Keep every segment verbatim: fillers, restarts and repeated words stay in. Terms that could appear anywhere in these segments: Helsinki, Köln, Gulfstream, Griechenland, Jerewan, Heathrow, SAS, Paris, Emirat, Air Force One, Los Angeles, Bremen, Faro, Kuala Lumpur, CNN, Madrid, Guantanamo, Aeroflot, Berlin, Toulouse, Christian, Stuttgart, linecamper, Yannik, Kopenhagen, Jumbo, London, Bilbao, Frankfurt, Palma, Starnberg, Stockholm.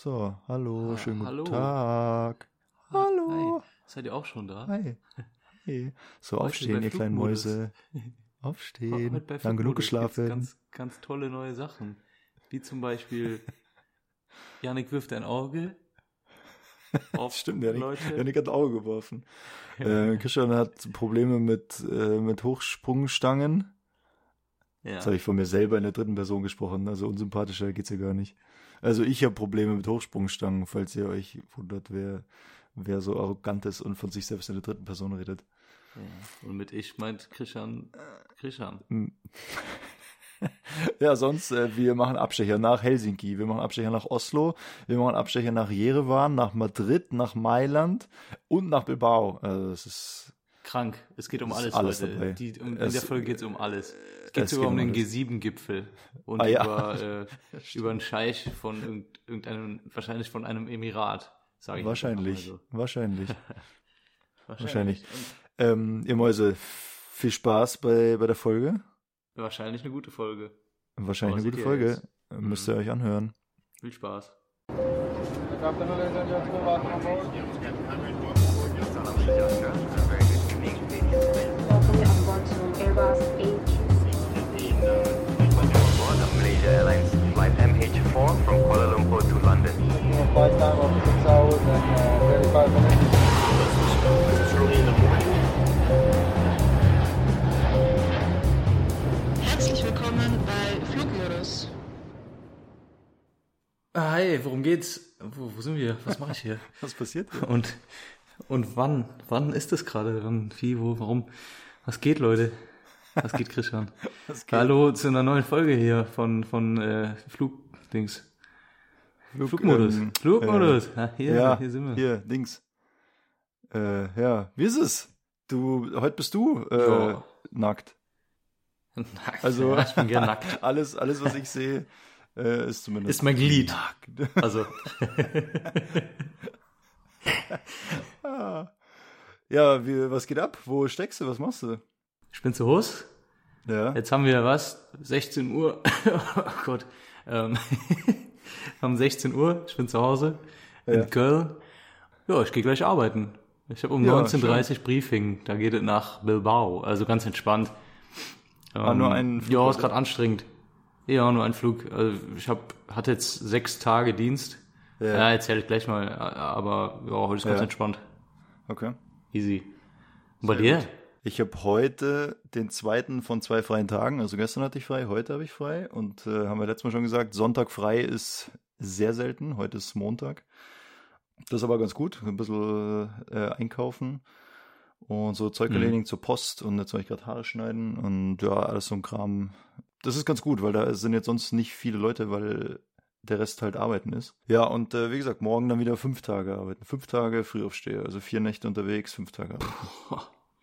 So, hallo, ah, schönen hallo. Guten Tag. Hallo. Hi. Seid ihr auch schon da? Hi. Hi. So, aufstehen, ihr kleinen Mäuse. Aufstehen. Lang genug geschlafen. Ganz, ganz tolle neue Sachen. Wie zum Beispiel, Yannik wirft ein Auge. Auf Stimmt, Yannik hat ein Auge geworfen. äh, Christian hat Probleme mit, äh, mit Hochsprungstangen. Ja. Das habe ich von mir selber in der dritten Person gesprochen. Also unsympathischer geht's ja gar nicht. Also ich habe Probleme mit Hochsprungstangen, falls ihr euch wundert, wer, wer so arrogant ist und von sich selbst in der dritten Person redet. Ja. Und mit ich meint Christian. Christian. Ja, sonst, äh, wir machen Abstecher nach Helsinki, wir machen Abstecher nach Oslo, wir machen Abstecher nach Jerewan, nach Madrid, nach Mailand und nach Bilbao. Also es ist krank, es geht um alles, alles Leute. Die, um, in es, der Folge geht es um alles. Es geht sogar um den G sieben Gipfel und ah, ja. über, äh, über einen Scheich von irgendeinem, wahrscheinlich von einem Emirat, sage ich mal. Wahrscheinlich, so. wahrscheinlich. wahrscheinlich. Wahrscheinlich. Ähm, ihr Mäuse, viel Spaß bei, bei der Folge. Wahrscheinlich eine gute Folge. Wahrscheinlich Aber eine gute Folge. Jetzt. Müsst ihr mhm. euch anhören. Viel Spaß. Malaysia Airlines flight M H four from Kuala Lumpur to London. Flight time of six hours and thirty-five minutes. It's early in the morning. Herzlich willkommen bei Flugmodus. Hi, worum geht's? Wo, wo sind wir? Was mache ich hier? Was passiert hier? Und, und wann? Wann ist das gerade? Wann, wie, wo, warum? Was geht, Leute? Was geht, Christian? Was geht? Hallo zu einer neuen Folge hier von, von äh, Flugdings. Flug, Flugmodus. Ähm, Flugmodus. Äh, ah, hier, ja, hier sind wir. Hier, Dings. Äh, ja, wie ist es? Du, heute bist du äh, nackt. Nackt. Also ich bin gern nackt. Alles, alles was ich sehe, äh, ist zumindest ist mein Glied. Nackt. Also ah. ja, wie, was geht ab? Wo steckst du? Was machst du? Ich bin zu Hause. Ja. Jetzt haben wir was? sechzehn Uhr. Oh Gott. Ähm, haben sechzehn Uhr. Ich bin zu Hause ja. in Köln. Ja, ich gehe gleich arbeiten. Ich habe um ja, neunzehn Uhr dreißig Briefing. Da geht es nach Bilbao. Also ganz entspannt. Ah, nur einen Flug, ja, ist gerade anstrengend. Ja, nur ein Flug. Also ich hab, hatte jetzt sechs Tage Dienst. Ja, ja erzähl ich gleich mal. Aber ja, heute ist ganz ja. entspannt. Okay. Easy. Und bei Sehr dir? Gut. Ich habe heute den zweiten von zwei freien Tagen. Also gestern hatte ich frei, heute habe ich frei. Und äh, haben wir letztes Mal schon gesagt, Sonntag frei ist sehr selten. Heute ist Montag. Das ist aber ganz gut. Ein bisschen äh, einkaufen. Und so Zeug erledigen mhm. zur Post und jetzt soll ich gerade Haare schneiden und ja, alles so ein Kram. Das ist ganz gut, weil da sind jetzt sonst nicht viele Leute, weil der Rest halt arbeiten ist. Ja, und äh, wie gesagt, morgen dann wieder fünf Tage arbeiten. Fünf Tage früh aufstehe, also vier Nächte unterwegs, fünf Tage arbeiten.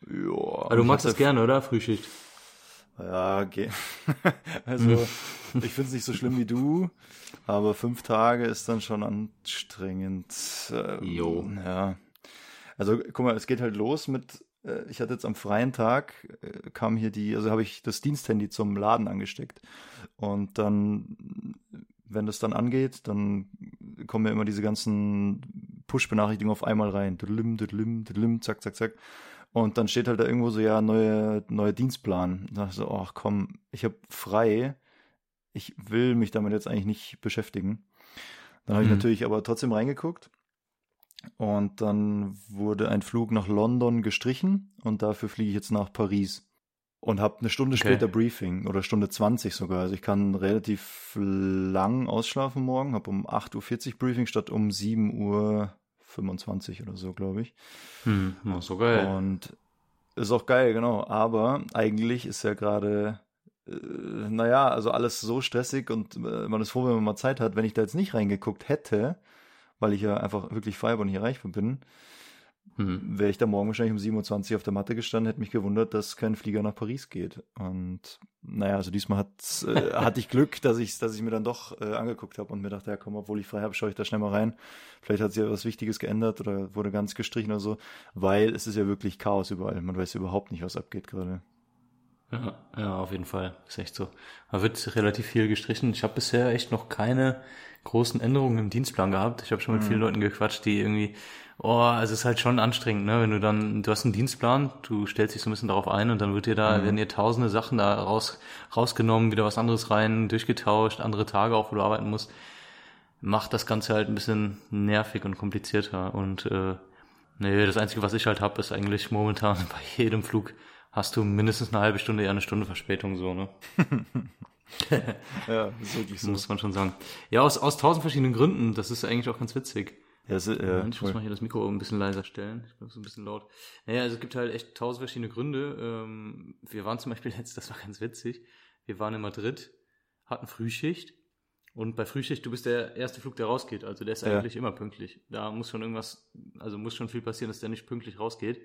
Ja, aber du magst das f- gerne, oder? Frühschicht. Ja, okay. Also, ich finde es nicht so schlimm wie du, aber fünf Tage ist dann schon anstrengend. Ähm, jo. Ja. Also guck mal, es geht halt los mit, äh, ich hatte jetzt am freien Tag, äh, kam hier die, also habe ich das Diensthandy zum Laden angesteckt und dann, wenn das dann angeht, dann kommen ja immer diese ganzen Push-Benachrichtigungen auf einmal rein, dudlim, dudlim, dudlim, zack, zack, zack und dann steht halt da irgendwo so, ja, neuer neue Dienstplan. Da dachte ich so, ach komm, ich habe frei, ich will mich damit jetzt eigentlich nicht beschäftigen. Dann habe ich mhm. natürlich aber trotzdem reingeguckt. Und dann wurde ein Flug nach London gestrichen und dafür fliege ich jetzt nach Paris und habe eine Stunde okay. später Briefing oder Stunde zwanzig sogar. Also ich kann relativ lang ausschlafen morgen, habe um acht Uhr vierzig Briefing statt um sieben Uhr fünfundzwanzig oder so, glaube ich. Hm, ist so geil. Und ist auch geil, genau. Aber eigentlich ist ja gerade, äh, naja, also alles so stressig und äh, man ist froh, wenn man mal Zeit hat. Wenn ich da jetzt nicht reingeguckt hätte, weil ich ja einfach wirklich frei und nicht erreichbar bin, hm. wäre ich da morgen wahrscheinlich um sieben Uhr zwanzig auf der Matte gestanden, hätte mich gewundert, dass kein Flieger nach Paris geht. Und naja, also diesmal hat, äh, hatte ich Glück, dass ich dass ich mir dann doch äh, angeguckt habe und mir dachte, ja komm, obwohl ich frei habe, schaue ich da schnell mal rein. Vielleicht hat sich ja was Wichtiges geändert oder wurde ganz gestrichen oder so, weil es ist ja wirklich Chaos überall. Man weiß überhaupt nicht, was abgeht gerade. Ja, ja, auf jeden Fall. Ist echt so. Da wird relativ viel gestrichen. Ich habe bisher echt noch keine großen Änderungen im Dienstplan gehabt. Ich habe schon mit mhm. vielen Leuten gequatscht, die irgendwie, oh, also es ist halt schon anstrengend, ne? Wenn du dann, du hast einen Dienstplan, du stellst dich so ein bisschen darauf ein und dann wird dir da, mhm. werden dir tausende Sachen da raus, rausgenommen, wieder was anderes rein, durchgetauscht, andere Tage auch, wo du arbeiten musst. Macht das Ganze halt ein bisschen nervig und komplizierter. Und äh, nee, das Einzige, was ich halt habe, ist eigentlich momentan bei jedem Flug hast du mindestens eine halbe Stunde, eher eine Stunde Verspätung, so, ne? Ja, das ist wirklich so. Muss man schon sagen. Ja, aus, aus tausend verschiedenen Gründen, das ist eigentlich auch ganz witzig. Ja, das ist, ja, Moment, ich cool. muss mal hier das Mikro ein bisschen leiser stellen, ich glaube, es ist ein bisschen laut. Naja, also es gibt halt echt tausend verschiedene Gründe. Wir waren zum Beispiel jetzt, das war ganz witzig, wir waren in Madrid, hatten Frühschicht. Und bei Frühschicht, du bist der erste Flug, der rausgeht. Also der ist eigentlich ja. immer pünktlich. Da muss schon irgendwas, also muss schon viel passieren, dass der nicht pünktlich rausgeht.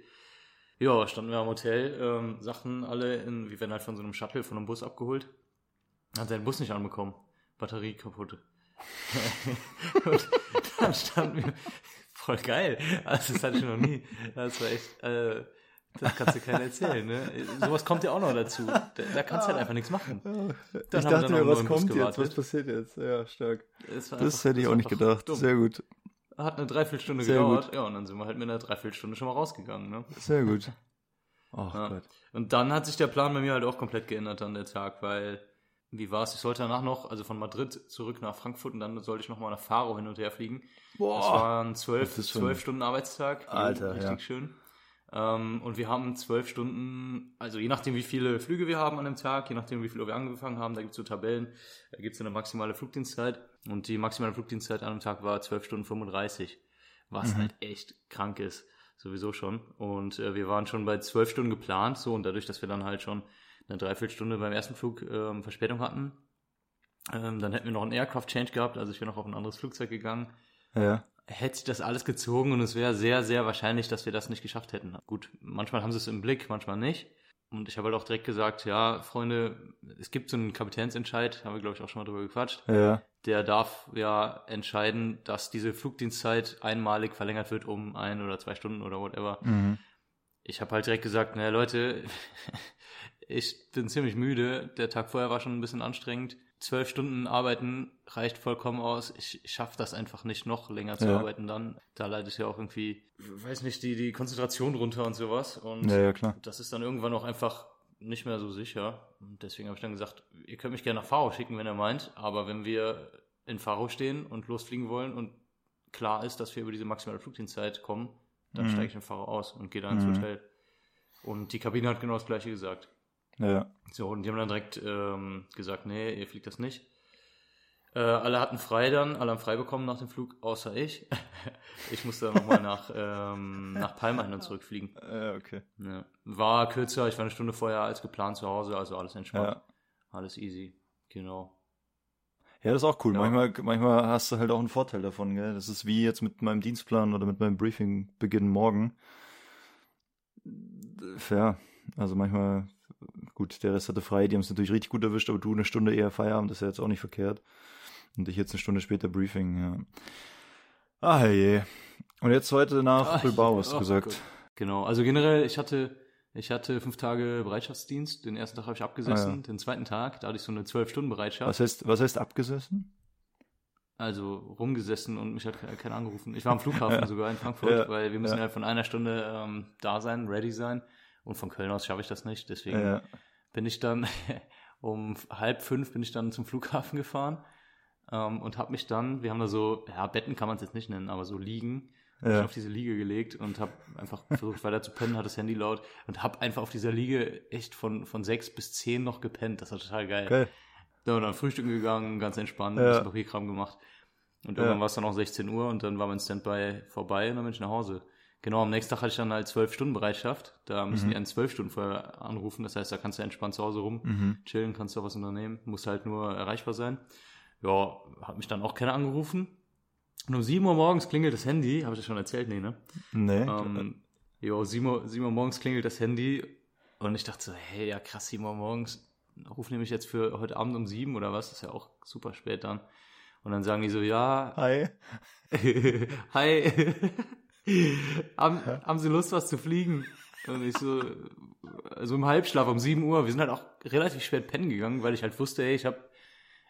Ja, standen wir am Hotel, ähm, Sachen alle, in, wir werden halt von so einem Shuttle, von einem Bus abgeholt. Hat seinen Bus nicht anbekommen. Batterie kaputt. Und dann standen wir, voll geil. Also das hatte ich noch nie. Das war echt, äh, das kannst du keiner erzählen, ne? Sowas kommt ja auch noch dazu. Da, da kannst du ah, halt einfach nichts machen. Ja. Dann ich dachte dann mir, was kommt jetzt? Was passiert jetzt? Ja, stark. Das einfach, hätte ich auch nicht gedacht. Dumm. Sehr gut. Hat eine Dreiviertelstunde Sehr gedauert. Gut. Ja, und dann sind wir halt mit einer Dreiviertelstunde schon mal rausgegangen, ne? Sehr gut. Ach ja. Gott. Und dann hat sich der Plan bei mir halt auch komplett geändert an der Tag, weil, wie war's? Ich sollte danach noch, also von Madrid zurück nach Frankfurt und dann sollte ich nochmal nach Faro hin und her fliegen. Boah. Das waren zwölf, zwölf Stunden Arbeitstag. Alter, richtig ja. schön. Um, und wir haben zwölf Stunden, also je nachdem wie viele Flüge wir haben an dem Tag, je nachdem wie viel Uhr wir angefangen haben, da gibt es so Tabellen, da gibt es eine maximale Flugdienstzeit und die maximale Flugdienstzeit an dem Tag war zwölf Stunden fünfunddreißig, was mhm. halt echt krank ist, sowieso schon. Und äh, wir waren schon bei zwölf Stunden geplant, so, und dadurch, dass wir dann halt schon eine Dreiviertelstunde beim ersten Flug ähm, Verspätung hatten, ähm, dann hätten wir noch einen Aircraft Change gehabt, also ich wäre noch auf ein anderes Flugzeug gegangen. Ja. Hätte sich das alles gezogen und es wäre sehr, sehr wahrscheinlich, dass wir das nicht geschafft hätten. Gut, manchmal haben sie es im Blick, manchmal nicht. Und ich habe halt auch direkt gesagt, ja, Freunde, es gibt so einen Kapitänsentscheid, haben wir, glaube ich, auch schon mal drüber gequatscht. Ja. Der darf ja entscheiden, dass diese Flugdienstzeit einmalig verlängert wird um ein oder zwei Stunden oder whatever. Mhm. Ich habe halt direkt gesagt, naja, Leute, ich bin ziemlich müde, der Tag vorher war schon ein bisschen anstrengend. Zwölf Stunden arbeiten reicht vollkommen aus. Ich, ich schaffe das einfach nicht, noch länger zu ja. arbeiten dann. Da leidet ja auch irgendwie, weiß nicht, die, die Konzentration runter und sowas. Und ja, ja, klar. Das ist dann irgendwann auch einfach nicht mehr so sicher. Und deswegen habe ich dann gesagt, ihr könnt mich gerne nach Faro schicken, wenn ihr meint. Aber wenn wir in Faro stehen und losfliegen wollen und klar ist, dass wir über diese maximale Flugdienstzeit kommen, dann mhm. steige ich in Faro aus und gehe dann mhm. ins Hotel. Und die Kabine hat genau das Gleiche gesagt. Ja. So, und die haben dann direkt ähm, gesagt, nee, ihr fliegt das nicht. Äh, alle hatten frei dann, alle haben frei bekommen nach dem Flug, außer ich. Ich musste dann nochmal nach, ähm, nach Palma hin und zurück fliegen. Äh, okay. Ja. War kürzer, ich war eine Stunde vorher als geplant zu Hause, also alles entspannt. Ja. Alles easy, genau. Ja, das ist auch cool. Ja. Manchmal, manchmal hast du halt auch einen Vorteil davon, gell? Das ist wie jetzt mit meinem Dienstplan oder mit meinem Briefing beginnen morgen. Ja, also manchmal... Gut, der Rest hatte frei, die haben es natürlich richtig gut erwischt, aber du eine Stunde eher Feierabend, das ist ja jetzt auch nicht verkehrt. Und ich jetzt eine Stunde später Briefing, ja. Ah, je. Und jetzt heute nach Ach, Bilbao, hast du gesagt. Gott. Genau, also generell, ich hatte ich hatte fünf Tage Bereitschaftsdienst, den ersten Tag habe ich abgesessen, ah, ja. den zweiten Tag, da hatte ich so eine zwölf-Stunden-Bereitschaft. Was heißt, was heißt abgesessen? Also rumgesessen und mich hat keiner angerufen. Ich war am Flughafen ja. sogar in Frankfurt, ja. weil wir müssen ja. halt von einer Stunde ähm, da sein, ready sein. Und von Köln aus schaffe ich das nicht, deswegen ja. bin ich dann um halb fünf bin ich dann zum Flughafen gefahren ähm, und habe mich dann, wir haben da so, ja, Betten kann man es jetzt nicht nennen, aber so Liegen, ja. mich auf diese Liege gelegt und habe einfach versucht weiter zu pennen, hatte das Handy laut und habe einfach auf dieser Liege echt von, von sechs bis zehn noch gepennt, das war total geil. Okay. So, und dann frühstücken gegangen, ganz entspannt, ja. ein bisschen Papierkram gemacht und irgendwann ja. war es dann auch sechzehn Uhr und dann war mein Standby vorbei und dann bin ich nach Hause. Genau, am nächsten Tag hatte ich dann halt zwölf Stunden Bereitschaft. Da müssen mhm. die einen zwölf Stunden vorher anrufen. Das heißt, da kannst du entspannt zu Hause rum mhm. chillen, kannst du was unternehmen. Musst halt nur erreichbar sein. Ja, hat mich dann auch keiner angerufen. Und um sieben Uhr morgens klingelt das Handy. Habe ich das schon erzählt? Nee, ne? Nee. Ähm, jo, sieben Uhr morgens klingelt das Handy. Und ich dachte so, hey, ja krass, sieben Uhr morgens. Rufen die mich jetzt für heute Abend um sieben oder was? Das ist ja auch super spät dann. Und dann sagen die so, ja. Hi. Hi. Haben, haben Sie Lust, was zu fliegen? Und ich so, also im Halbschlaf um sieben Uhr, wir sind halt auch relativ spät pennen gegangen, weil ich halt wusste, hey, ich habe,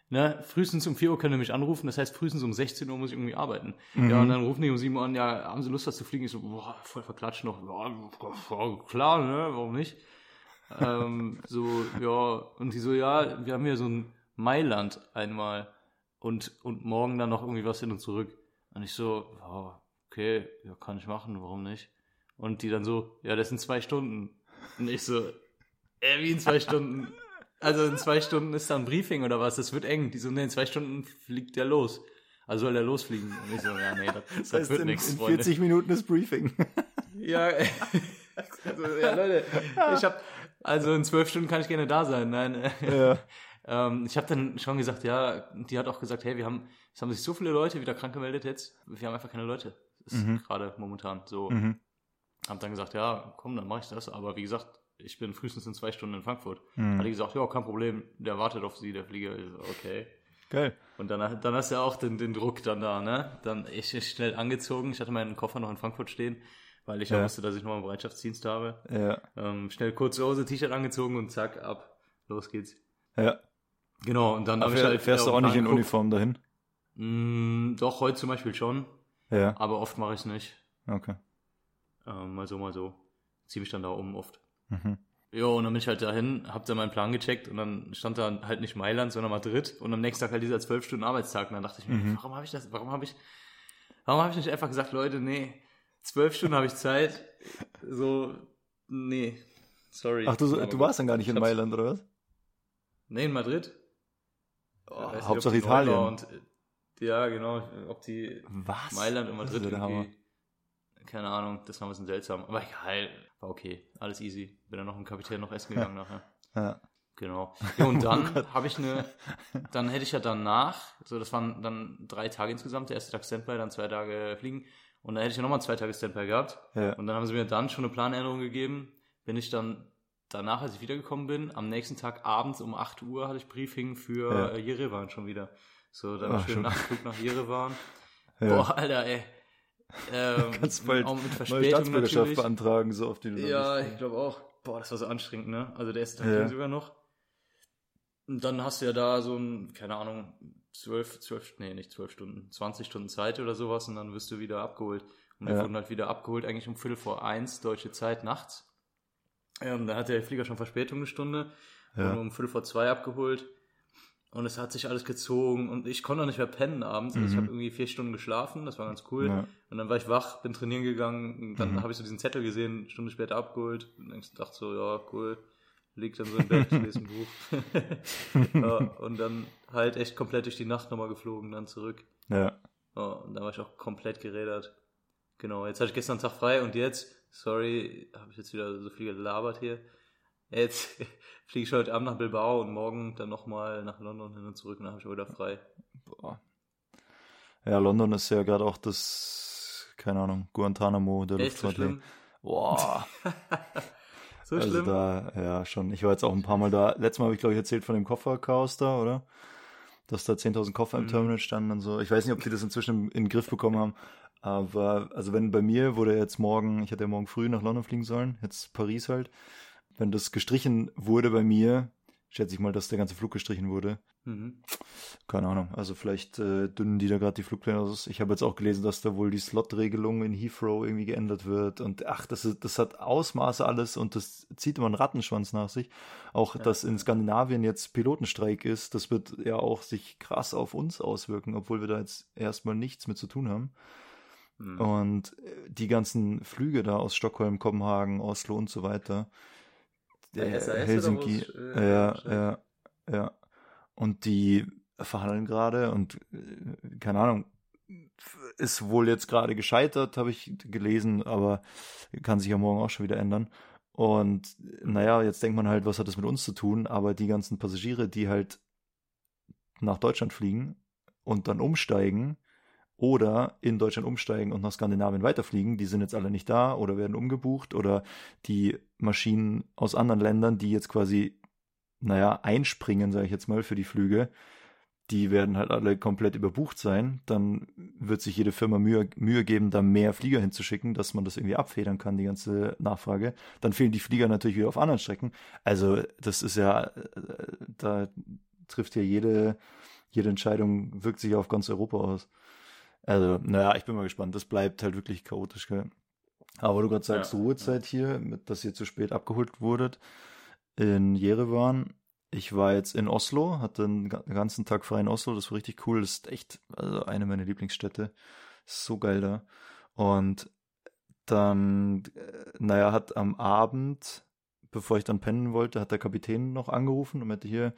ne, frühestens um vier Uhr können die mich anrufen, das heißt frühestens um sechzehn Uhr muss ich irgendwie arbeiten. Mhm. Ja, und dann rufen die um sieben Uhr an, ja, haben sie Lust, was zu fliegen? Ich so, boah, voll verklatscht noch, ja, klar, ne, warum nicht? ähm, so, ja, und die so, ja, wir haben hier so ein Mailand einmal und, und morgen dann noch irgendwie was hin und zurück. Und ich so, oh, okay, ja, kann ich machen, warum nicht? Und die dann so, ja, das sind zwei Stunden. Und ich so, äh, wie in zwei Stunden? Also in zwei Stunden ist da ein Briefing oder was? Das wird eng. Die so, nee, in zwei Stunden fliegt der los. Also soll der losfliegen. Und ich so, ja, nee, das, das, das wird nichts, Freunde. In vierzig Minuten ist Briefing. Ja, also, ja, Leute, ich hab, also in zwölf Stunden kann ich gerne da sein. Nein, ja. ähm, ich habe dann schon gesagt, ja, die hat auch gesagt, hey, wir haben, es haben sich so viele Leute wieder krank gemeldet jetzt, wir haben einfach keine Leute. Das ist mhm. gerade momentan so. Mhm. Haben dann gesagt, ja, komm, dann mache ich das. Aber wie gesagt, ich bin frühestens in zwei Stunden in Frankfurt. Mhm. Hat die gesagt, ja, kein Problem, der wartet auf sie, der Flieger. Ich so, okay. Geil. Und dann, dann hast du ja auch den, den Druck dann da, ne? Dann ich, ich schnell angezogen, ich hatte meinen Koffer noch in Frankfurt stehen, weil ich ja wusste, dass ich nochmal einen Bereitschaftsdienst habe. Ja. Ähm, schnell kurze Hose, T-Shirt angezogen und zack, ab. Los geht's. Ja. Genau, und dann... Aber ich halt fährst du auch nicht in Uniform dahin? Mm, doch, heute zum Beispiel schon. Ja. Aber oft mache ich es nicht. Okay. Ähm, mal so, mal so. Zieh mich dann da oben oft. Mhm. Ja, und dann bin ich halt dahin, hab dann meinen Plan gecheckt und dann stand da halt nicht Mailand, sondern Madrid und am nächsten Tag halt dieser zwölf Stunden Arbeitstag und dann dachte ich mir, mhm. warum habe ich das, warum habe ich, warum habe ich nicht einfach gesagt, Leute, nee, zwölf Stunden habe ich Zeit, so, nee, sorry. Ach, du, du warst dann gar nicht in Mailand, oder was? Nee, in Madrid. Oh, nicht, Hauptsache Italien. Und, ja, genau, ob die was? Mailand und Madrid irgendwie... Keine Ahnung, das war ein bisschen seltsam. Aber egal, war okay, alles easy. Bin dann noch mit dem Kapitän noch essen gegangen nachher. Ja. Genau. Ja, und dann oh habe ich eine, dann hätte ich ja danach, so das waren dann drei Tage insgesamt, der erste Tag Standby, dann zwei Tage Fliegen. Und dann hätte ich ja nochmal zwei Tage Standby gehabt. Ja. Und dann haben sie mir dann schon eine Planänderung gegeben. Bin ich dann danach, als ich wiedergekommen bin, am nächsten Tag abends um acht Uhr hatte ich Briefing für ja. Jerewan schon wieder. So, dann einen schönen Nachtflug nach Jerewan. Ja. Boah, Alter, ey. Ähm, Ganz bald auch mit Verspätung neue Staatsbürgerschaft natürlich beantragen, so auf die Liste. Ja, ich glaube auch. Boah, das war so anstrengend, ne? Also der erste Tag ja. ging sogar noch. Und dann hast du ja da so ein, keine Ahnung, zwölf, zwölf, nee, nicht zwölf Stunden, zwanzig Stunden Zeit oder sowas und dann wirst du wieder abgeholt. Und wir ja. wurden halt wieder abgeholt, eigentlich um Viertel vor eins deutsche Zeit nachts. Ähm, dann hat der Flieger schon Verspätung eine Stunde ja. und um Viertel vor zwei abgeholt. Und es hat sich alles gezogen und ich konnte auch nicht mehr pennen abends. Also mhm. ich habe irgendwie vier Stunden geschlafen, das war ganz cool. Ja. Und dann war ich wach, bin trainieren gegangen und dann mhm. habe ich so diesen Zettel gesehen, eine Stunde später abgeholt. Und dann dachte so, ja, cool, lieg dann so im Bett, lese ein Buch. ja, und dann halt echt komplett durch die Nacht nochmal geflogen, dann zurück. Ja. ja. Und dann war ich auch komplett gerädert. Genau, jetzt hatte ich gestern einen Tag frei und jetzt, sorry, habe ich jetzt wieder so viel gelabert hier. Jetzt fliege ich heute Abend nach Bilbao und morgen dann nochmal nach London hin und zurück und dann habe ich wieder frei. Boah. Ja, London ist ja gerade auch das, keine Ahnung, Guantanamo der Luftfahrt. Echt so schlimm? Boah. so also schlimm? Da, ja, schon. Ich war jetzt auch ein paar Mal da. Letztes Mal habe ich, glaube ich, erzählt von dem Kofferchaos da, oder? Dass da zehntausend Koffer mhm. im Terminal standen und so. Ich weiß nicht, ob die das inzwischen in den Griff bekommen haben. Aber, also wenn bei mir wurde jetzt morgen, ich hätte ja morgen früh nach London fliegen sollen, jetzt Paris halt. Wenn das gestrichen wurde bei mir, schätze ich mal, dass der ganze Flug gestrichen wurde. Mhm. Keine Ahnung. Also vielleicht äh, dünnen die da gerade die Flugpläne aus. Ich habe jetzt auch gelesen, dass da wohl die Slot-Regelung in Heathrow irgendwie geändert wird. Und ach, das, ist, das hat Ausmaße alles und das zieht immer einen Rattenschwanz nach sich. Auch, ja. dass in Skandinavien jetzt Pilotenstreik ist, das wird ja auch sich krass auf uns auswirken, obwohl wir da jetzt erstmal nichts mit zu tun haben. Mhm. Und die ganzen Flüge da aus Stockholm, Kopenhagen, Oslo und so weiter... Der S A S Helsinki, oder wo es, äh, ja, ja, ja. Und die verhandeln gerade und keine Ahnung, ist wohl jetzt gerade gescheitert, habe ich gelesen, aber kann sich ja morgen auch schon wieder ändern. Und naja, jetzt denkt man halt, was hat das mit uns zu tun? Aber die ganzen Passagiere, die halt nach Deutschland fliegen und dann umsteigen oder in Deutschland umsteigen und nach Skandinavien weiterfliegen, die sind jetzt alle nicht da oder werden umgebucht oder die Maschinen aus anderen Ländern, die jetzt quasi, naja, einspringen, sage ich jetzt mal, für die Flüge, die werden halt alle komplett überbucht sein. Dann wird sich jede Firma Mühe, Mühe geben, da mehr Flieger hinzuschicken, dass man das irgendwie abfedern kann, die ganze Nachfrage. Dann fehlen die Flieger natürlich wieder auf anderen Strecken. Also das ist ja, da trifft ja jede, jede Entscheidung, wirkt sich auf ganz Europa aus. Also, naja, ich bin mal gespannt. Das bleibt halt wirklich chaotisch, gell? Aber du gerade sagst, ja, Ruhezeit hier, dass ihr zu spät abgeholt wurdet in Jerewan. Ich war jetzt in Oslo, hatte einen ganzen Tag frei in Oslo. Das war richtig cool. Das ist echt also eine meiner Lieblingsstädte. Ist so geil da. Und dann, naja, hat am Abend, bevor ich dann pennen wollte, hat der Kapitän noch angerufen und meinte hier,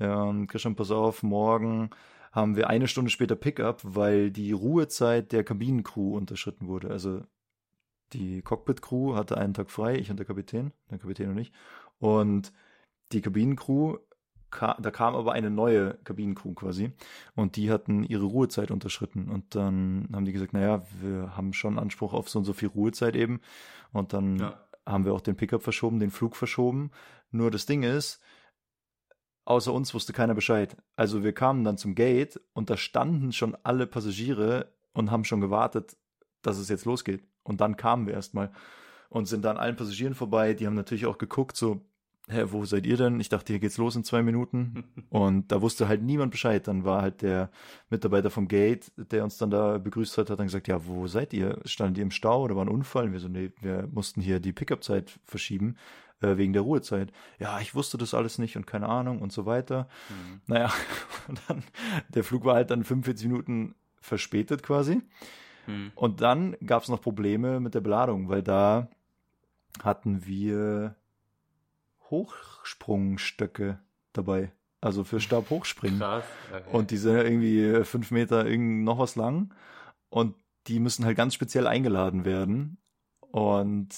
ja, Christian, pass auf, morgen haben wir eine Stunde später Pickup, weil die Ruhezeit der Kabinencrew unterschritten wurde. Also die Cockpit-Crew hatte einen Tag frei, ich und der Kapitän, der Kapitän und ich. Und die Kabinencrew, ka- da kam aber eine neue Kabinencrew quasi. Und die hatten ihre Ruhezeit unterschritten. Und dann haben die gesagt, naja, wir haben schon Anspruch auf so und so viel Ruhezeit eben. Und dann ja. haben wir auch den Pickup verschoben, den Flug verschoben. Nur das Ding ist, außer uns wusste keiner Bescheid. Also wir kamen dann zum Gate und da standen schon alle Passagiere und haben schon gewartet, dass es jetzt losgeht. Und dann kamen wir erstmal und sind dann allen Passagieren vorbei. Die haben natürlich auch geguckt, so, hä, wo seid ihr denn? Ich dachte, hier geht's los in zwei Minuten. Und da wusste halt niemand Bescheid. Dann war halt der Mitarbeiter vom Gate, der uns dann da begrüßt hat, hat dann gesagt, ja, wo seid ihr? Standen die im Stau oder war ein Unfall? Und wir so, nee, wir mussten hier die Pickup-Zeit verschieben, äh, wegen der Ruhezeit. Ja, ich wusste das alles nicht und keine Ahnung und so weiter. Mhm. Naja, und dann, der Flug war halt dann fünfundvierzig Minuten verspätet quasi. Und dann gab es noch Probleme mit der Beladung, weil da hatten wir Hochsprungstöcke dabei, also für Stabhochspringen. Krass, okay. Und die sind ja irgendwie fünf Meter irgend noch was lang und die müssen halt ganz speziell eingeladen werden. Und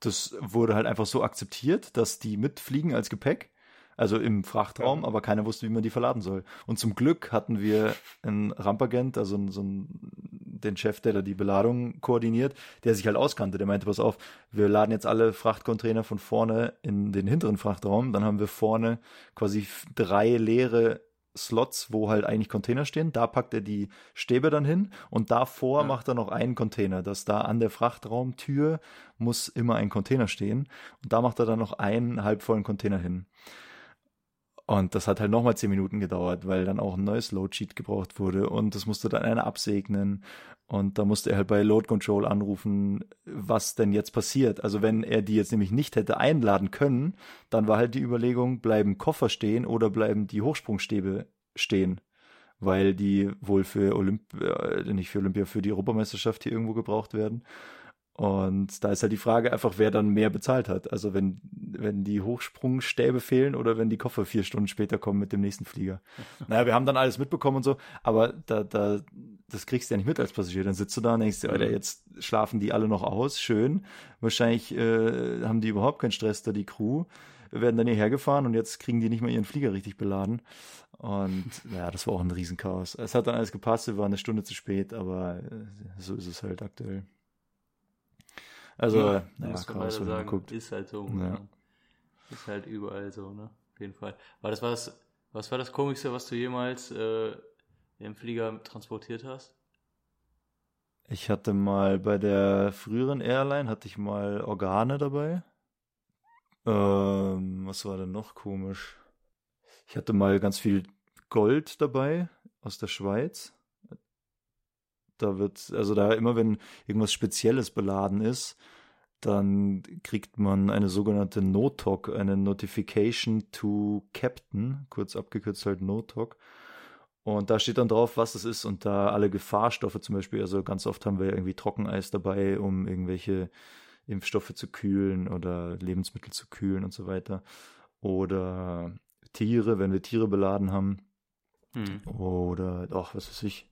das wurde halt einfach so akzeptiert, dass die mitfliegen als Gepäck. Also im Frachtraum, ja. aber keiner wusste, wie man die verladen soll. Und zum Glück hatten wir einen Rampagent, also so einen, den Chef, der da die Beladung koordiniert, der sich halt auskannte. Der meinte, pass auf, wir laden jetzt alle Frachtcontainer von vorne in den hinteren Frachtraum. Dann haben wir vorne quasi drei leere Slots, wo halt eigentlich Container stehen. Da packt er die Stäbe dann hin und davor ja. macht er noch einen Container, dass da an der Frachtraumtür muss immer ein Container stehen. Und da macht er dann noch einen halbvollen Container hin. Und das hat halt nochmal zehn Minuten gedauert, weil dann auch ein neues Loadsheet gebraucht wurde und das musste dann einer absegnen und da musste er halt bei Load Control anrufen, was denn jetzt passiert. Also wenn er die jetzt nämlich nicht hätte einladen können, dann war halt die Überlegung, bleiben Koffer stehen oder bleiben die Hochsprungstäbe stehen, weil die wohl für Olympia, nicht für Olympia, für die Europameisterschaft hier irgendwo gebraucht werden. Und da ist halt die Frage einfach, wer dann mehr bezahlt hat. Also wenn wenn die Hochsprungstäbe fehlen oder wenn die Koffer vier Stunden später kommen mit dem nächsten Flieger. Naja, wir haben dann alles mitbekommen und so, aber da da das kriegst du ja nicht mit als Passagier. Dann sitzt du da und denkst dir, Alter, jetzt schlafen die alle noch aus, schön. Wahrscheinlich äh, haben die überhaupt keinen Stress, da die Crew. Wir werden dann hierher gefahren und jetzt kriegen die nicht mal ihren Flieger richtig beladen. Und ja, das war auch ein Riesenchaos. Es hat dann alles gepasst, wir waren eine Stunde zu spät, aber so ist es halt aktuell. Also, ja, naja, muss man leider sagen, ist halt so. Ja. Ja. Ist halt überall so, ne? Auf jeden Fall. War das, war das, was war das Komischste, was du jemals äh, im Flieger transportiert hast? Ich hatte mal bei der früheren Airline, hatte ich mal Organe dabei. Ähm, was war denn noch komisch? Ich hatte mal ganz viel Gold dabei aus der Schweiz. Da wird, also da immer, wenn irgendwas Spezielles beladen ist, dann kriegt man eine sogenannte N O T O C, eine Notification to Captain, kurz abgekürzt halt N O T O C. Und da steht dann drauf, was es ist und da alle Gefahrstoffe zum Beispiel, also ganz oft haben wir irgendwie Trockeneis dabei, um irgendwelche Impfstoffe zu kühlen oder Lebensmittel zu kühlen und so weiter. Oder Tiere, wenn wir Tiere beladen haben. Oder, ach, was weiß ich,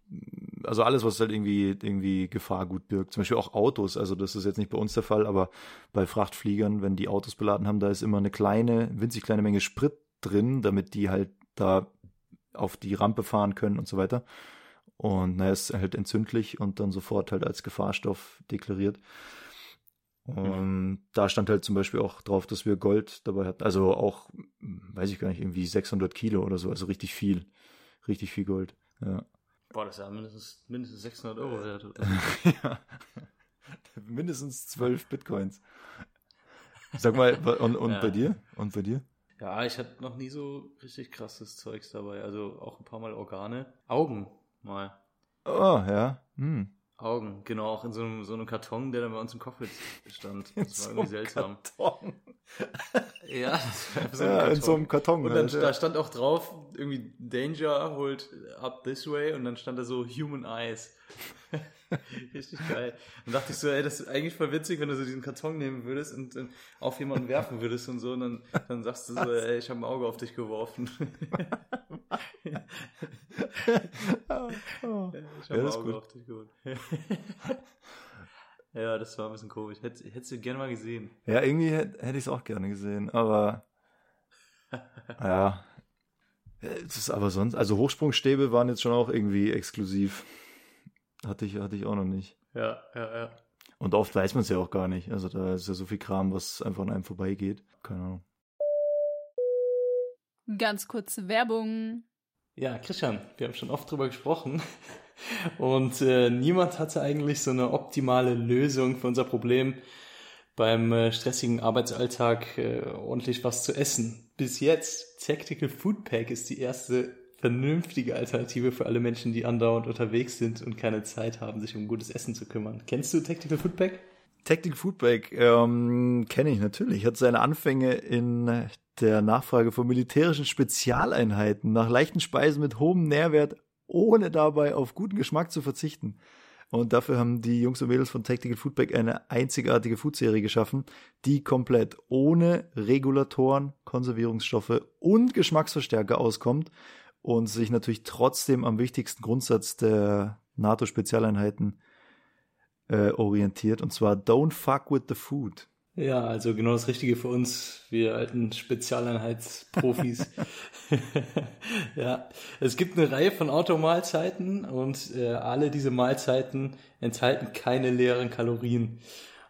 also alles, was halt irgendwie, irgendwie Gefahr gut birgt. Zum Beispiel auch Autos, also das ist jetzt nicht bei uns der Fall, aber bei Frachtfliegern, wenn die Autos beladen haben, da ist immer eine kleine, winzig kleine Menge Sprit drin, damit die halt da auf die Rampe fahren können und so weiter. Und naja, ist halt entzündlich und dann sofort halt als Gefahrstoff deklariert. Und mhm. da stand halt zum Beispiel auch drauf, dass wir Gold dabei hatten, also auch, weiß ich gar nicht, irgendwie sechshundert Kilo oder so, also richtig viel. richtig viel Gold. Ja. Boah, das ist ja mindestens, mindestens sechshundert Euro wert. Ja, mindestens zwölf Bitcoins. Sag mal, und, und ja. bei dir? Und bei dir? Ja, ich hatte noch nie so richtig krasses Zeugs dabei. Also auch ein paar Mal Organe. Augen mal. Oh, ja. Hm. Augen, genau, auch in so einem, so einem Karton, der dann bei uns im Cockpit stand. Das war so irgendwie seltsam. Karton. Ja, das war so ja Karton. In so einem Karton. Und dann, ja. da stand auch drauf, irgendwie Danger, hold up this way, und dann stand da so Human Eyes. Richtig geil. Und dachte ich so, ey, das ist eigentlich voll witzig, wenn du so diesen Karton nehmen würdest und, und auf jemanden werfen würdest und so, und dann, dann sagst du so, ey, ich habe ein Auge auf dich geworfen. Oh. Ich habe ja, ein Auge gut. auf dich geworfen. Ja, das war ein bisschen komisch. Hätt, hättest du gerne mal gesehen. Ja, irgendwie hätte hätt ich es auch gerne gesehen, aber ja. Es ist aber sonst, also Hochsprungstäbe waren jetzt schon auch irgendwie exklusiv. Hatte ich, hatte ich auch noch nicht. Ja, ja, ja. Und oft weiß man es ja auch gar nicht. Also da ist ja so viel Kram, was einfach an einem vorbeigeht. Keine Ahnung. Ganz kurze Werbung. Ja, Christian, wir haben schon oft drüber gesprochen. Und äh, niemand hatte eigentlich so eine optimale Lösung für unser Problem, beim äh, stressigen Arbeitsalltag äh, ordentlich was zu essen. Bis jetzt, Tactical Food Pack ist die erste vernünftige Alternative für alle Menschen, die andauernd unterwegs sind und keine Zeit haben, sich um gutes Essen zu kümmern. Kennst du Tactical Food Pack? Tactical Food Pack ähm, kenne ich natürlich. Hat seine Anfänge in der Nachfrage von militärischen Spezialeinheiten nach leichten Speisen mit hohem Nährwert, ohne dabei auf guten Geschmack zu verzichten. Und dafür haben die Jungs und Mädels von Tactical Food Pack eine einzigartige Food-Serie geschaffen, die komplett ohne Regulatoren, Konservierungsstoffe und Geschmacksverstärker auskommt und sich natürlich trotzdem am wichtigsten Grundsatz der NATO-Spezialeinheiten äh, orientiert, und zwar don't fuck with the food. Ja, also genau das Richtige für uns, wir alten Spezialeinheitsprofis. Ja, es gibt eine Reihe von Automahlzeiten, und äh, alle diese Mahlzeiten enthalten keine leeren Kalorien.